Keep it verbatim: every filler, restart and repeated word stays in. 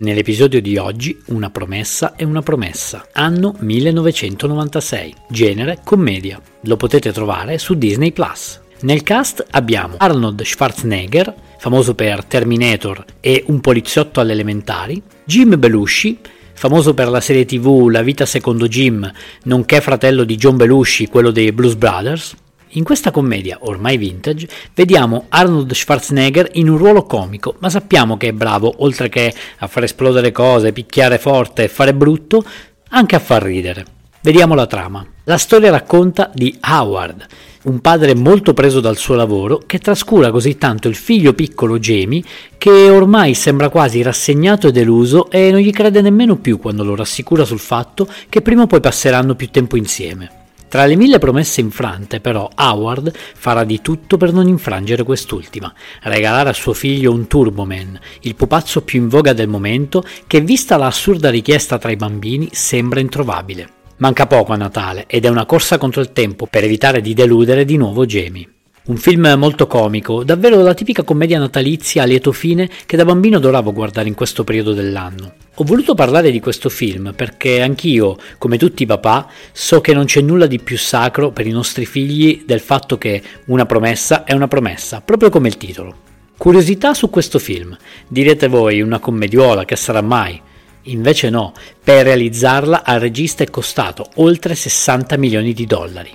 Nell'episodio di oggi, una promessa è una promessa, anno millenovecentonovantasei, genere commedia. Lo potete trovare su Disney Plus. Nel cast abbiamo Arnold Schwarzenegger, famoso per Terminator e Un poliziotto alle elementari, Jim Belushi, famoso per la serie tivù La vita secondo Jim, nonché fratello di John Belushi, quello dei Blues Brothers. In questa commedia, ormai vintage, vediamo Arnold Schwarzenegger in un ruolo comico, ma sappiamo che è bravo, oltre che a far esplodere cose, picchiare forte e fare brutto, anche a far ridere. Vediamo la trama. La storia racconta di Howard, un padre molto preso dal suo lavoro che trascura così tanto il figlio piccolo Jamie che ormai sembra quasi rassegnato e deluso e non gli crede nemmeno più quando lo rassicura sul fatto che prima o poi passeranno più tempo insieme. Tra le mille promesse infrante, però, Howard farà di tutto per non infrangere quest'ultima, regalare a suo figlio un Turboman, il pupazzo più in voga del momento, che vista l'assurda richiesta tra i bambini sembra introvabile. Manca poco a Natale ed è una corsa contro il tempo per evitare di deludere di nuovo Jamie. Un film molto comico, davvero la tipica commedia natalizia a lieto fine che da bambino adoravo guardare in questo periodo dell'anno. Ho voluto parlare di questo film perché anch'io, come tutti i papà, so che non c'è nulla di più sacro per i nostri figli del fatto che una promessa è una promessa, proprio come il titolo. Curiosità su questo film. Direte voi, una commediola, che sarà mai? Invece no, per realizzarla al regista è costato oltre sessanta milioni di dollari.